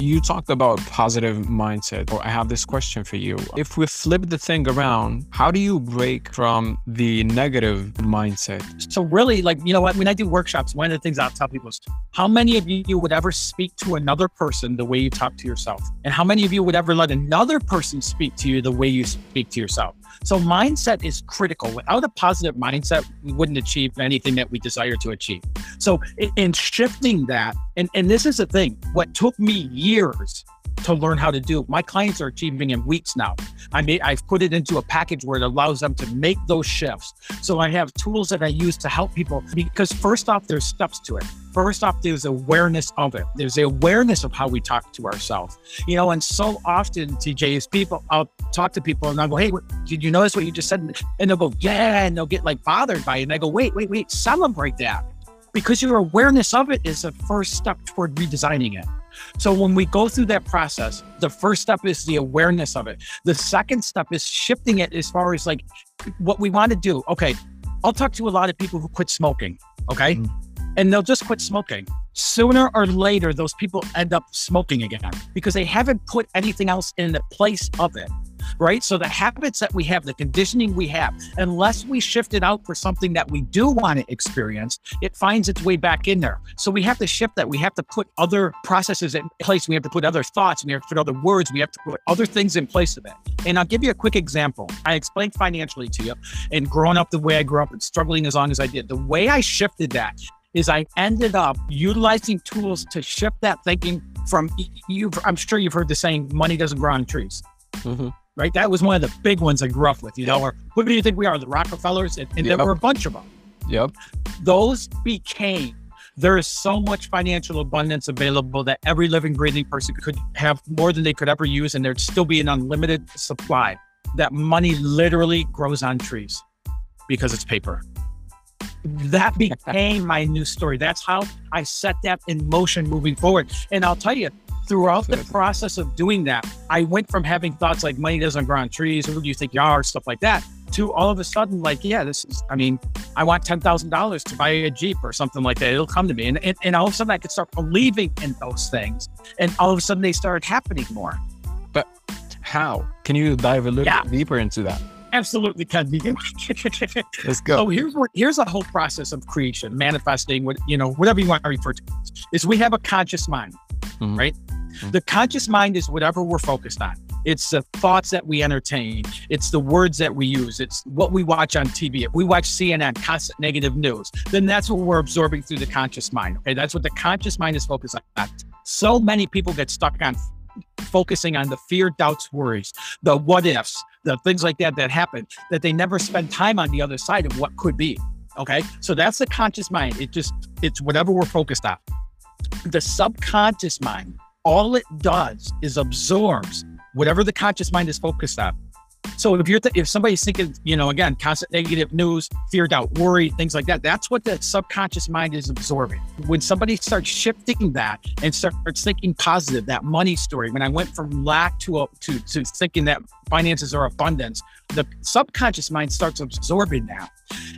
You talked about positive mindset. I have this question for you. If we flip the thing around, how do you break from the negative mindset? So really, like, you know what, when I do workshops, one of the things I tell people is, how many of you would ever speak to another person the way you talk to yourself? And how many of you would ever let another person speak to you the way you speak to yourself? So mindset is critical. Without a positive mindset, we wouldn't achieve anything that we desire to achieve. So in shifting that, and this is the thing, what took me years to learn how to do, my clients are achieving in weeks now. I've put it into a package where it allows them to make those shifts. So I have tools that I use to help people, because first off, there's steps to it. First off, there's awareness of it. There's the awareness of how we talk to ourselves. You know, and so often, TJ, is people, I'll talk to people and I'll go, hey, did you notice what you just said? And they'll go, yeah, and they'll get like bothered by it. And I go, wait, celebrate that. Because your awareness of it is the first step toward redesigning it. So when we go through that process, the first step is the awareness of it. The second step is shifting it as far as like what we want to do. Okay, I'll talk to a lot of people who quit smoking, okay? And they'll just quit smoking. Sooner or later, those people end up smoking again because they haven't put anything else in the place of it, right? So the habits that we have, the conditioning we have, unless we shift it out for something that we do want to experience, it finds its way back in there. So we have to shift that. We have to put other processes in place. We have to put other thoughts. We have to put other words. We have to put other things in place of it. And I'll give you a quick example. I explained financially to you, and growing up the way I grew up and struggling as long as I did, the way I shifted that is I ended up utilizing tools to shift that thinking from, I'm sure you've heard the saying, money doesn't grow on trees. Mm-hmm. Right? That was one of the big ones I grew up with, you know, or who do you think we are? The Rockefellers? And yep. There were a bunch of them. Yep. Those became, there is so much financial abundance available that every living, breathing person could have more than they could ever use. And there'd still be an unlimited supply. That money literally grows on trees because it's paper. That became my new story. That's how I set that in motion moving forward. And I'll tell you, throughout the process of doing that, I went from having thoughts like money doesn't grow on trees, who do you think you are, stuff like that, to all of a sudden like, yeah, this is, I mean, I want $10,000 to buy a Jeep or something like that. It'll come to me. And all of a sudden I could start believing in those things. And all of a sudden they started happening more. But how? Can you dive a little bit deeper into that? Absolutely can be. Let's go. So here's a whole process of creation, manifesting, whatever you want to refer to, is we have a conscious mind, right? The conscious mind is whatever we're focused on. It's the thoughts that we entertain. It's the words that we use. It's what we watch on TV. If we watch CNN, constant negative news, then that's what we're absorbing through the conscious mind. Okay, that's what the conscious mind is focused on. So many people get stuck on focusing on the fear, doubts, worries, the what ifs, the things like that that happen, that they never spend time on the other side of what could be. Okay, so that's the conscious mind. It's whatever we're focused on. The subconscious mind, all it does is absorbs whatever the conscious mind is focused on. So if somebody's thinking, again, constant negative news, fear, doubt, worry, things like that, that's what the subconscious mind is absorbing. When somebody starts shifting that and starts thinking positive, that money story, when I went from lack to thinking that finances are abundance, the subconscious mind starts absorbing that.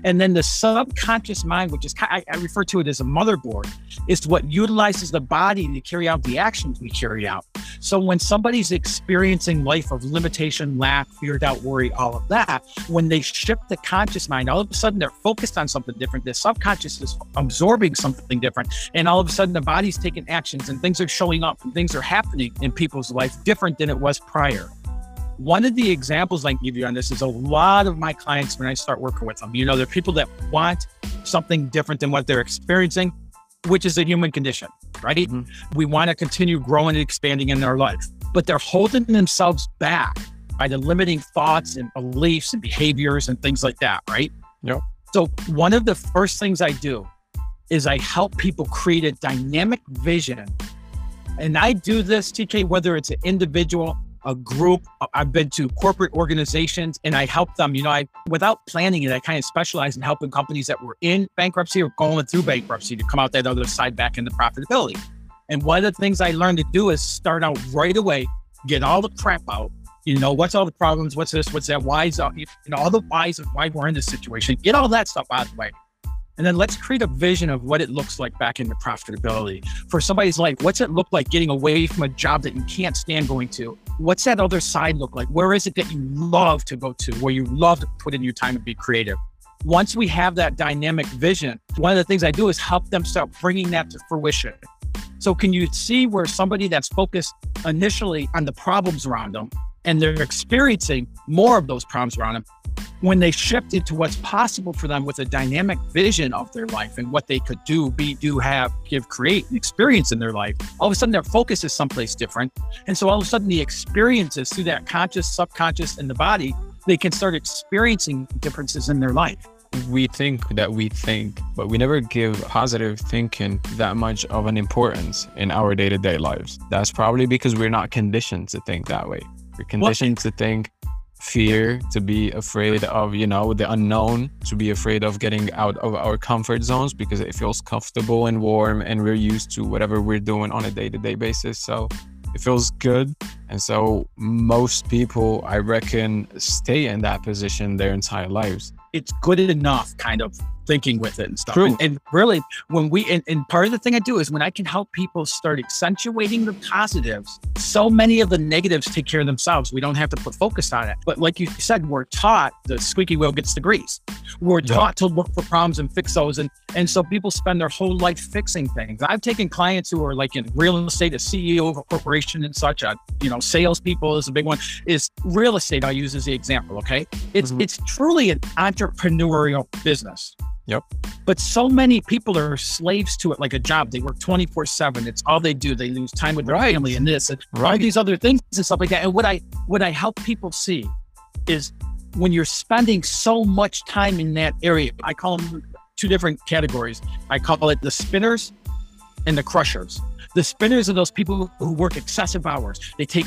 And then the subconscious mind, which is, I refer to it as a motherboard, is what utilizes the body to carry out the actions we carry out. So when somebody's experiencing life of limitation, lack, fear, doubt, worry, all of that, when they shift the conscious mind, all of a sudden they're focused on something different. The subconscious is absorbing something different. And all of a sudden the body's taking actions and things are showing up and things are happening in people's life different than it was prior. One of the examples I can give you on this is a lot of my clients, when I start working with them, they're people that want something different than what they're experiencing, which is a human condition, right? Mm-hmm. We want to continue growing and expanding in their life, but they're holding themselves back by the limiting thoughts and beliefs and behaviors and things like that, right? Yep. So one of the first things I do is I help people create a dynamic vision. And I do this, TK, whether it's an individual, a group, I've been to corporate organizations, and I help them, without planning it, I kind of specialize in helping companies that were in bankruptcy or going through bankruptcy to come out that other side back into profitability. And one of the things I learned to do is start out right away, get all the crap out, what's all the problems, what's this, what's that, why's all the whys of why we're in this situation, get all that stuff out of the way. And then let's create a vision of what it looks like back into profitability. For somebody's life, what's it look like getting away from a job that you can't stand going to? What's that other side look like? Where is it that you love to go to, where you love to put in your time and be creative? Once we have that dynamic vision, one of the things I do is help them start bringing that to fruition. So can you see where somebody that's focused initially on the problems around them and they're experiencing more of those problems around them, when they shift into what's possible for them with a dynamic vision of their life and what they could do, be, do, have, give, create, and experience in their life, all of a sudden their focus is someplace different. And so all of a sudden the experiences through that conscious, subconscious, and the body, they can start experiencing differences in their life. We think that we think, but we never give positive thinking that much of an importance in our day-to-day lives. That's probably because we're not conditioned to think that way. We're conditioned to think fear, to be afraid of, the unknown, to be afraid of getting out of our comfort zones because it feels comfortable and warm and we're used to whatever we're doing on a day-to-day basis. So it feels good. And so most people, I reckon, stay in that position their entire lives. It's good enough kind of thinking with it and stuff. And really, when and part of the thing I do is when I can help people start accentuating the positives, so many of the negatives take care of themselves. We don't have to put focus on it. But like you said, we're taught the squeaky wheel gets the grease. We're taught to look for problems and fix those. And so people spend their whole life fixing things. I've taken clients who are like in real estate, a CEO of a corporation and such, salespeople is a big one, is real estate. I'll use as the example. Okay. It's truly an entrepreneurial business. Yep. But so many people are slaves to it like a job. They work 24/7. It's all they do. They lose time with their family and this and all these other things and stuff like that. And what I help people see is when you're spending so much time in that area, I call them two different categories. I call it the spinners and the crushers. The spinners are those people who work excessive hours. They take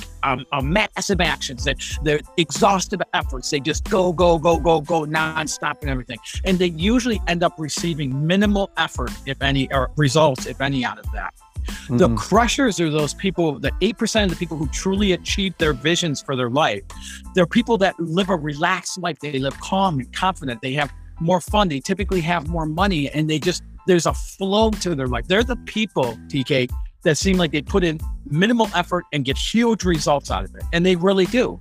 massive actions, they're exhaustive efforts. They just go nonstop and everything. And they usually end up receiving minimal effort, if any, or results, if any, out of that. Mm-hmm. The crushers are those people, the 8% of the people who truly achieve their visions for their life. They're people that live a relaxed life. They live calm and confident. They have more fun. They typically have more money and there's a flow to their life. They're the people, TK, that seem like they put in minimal effort and get huge results out of it. And they really do.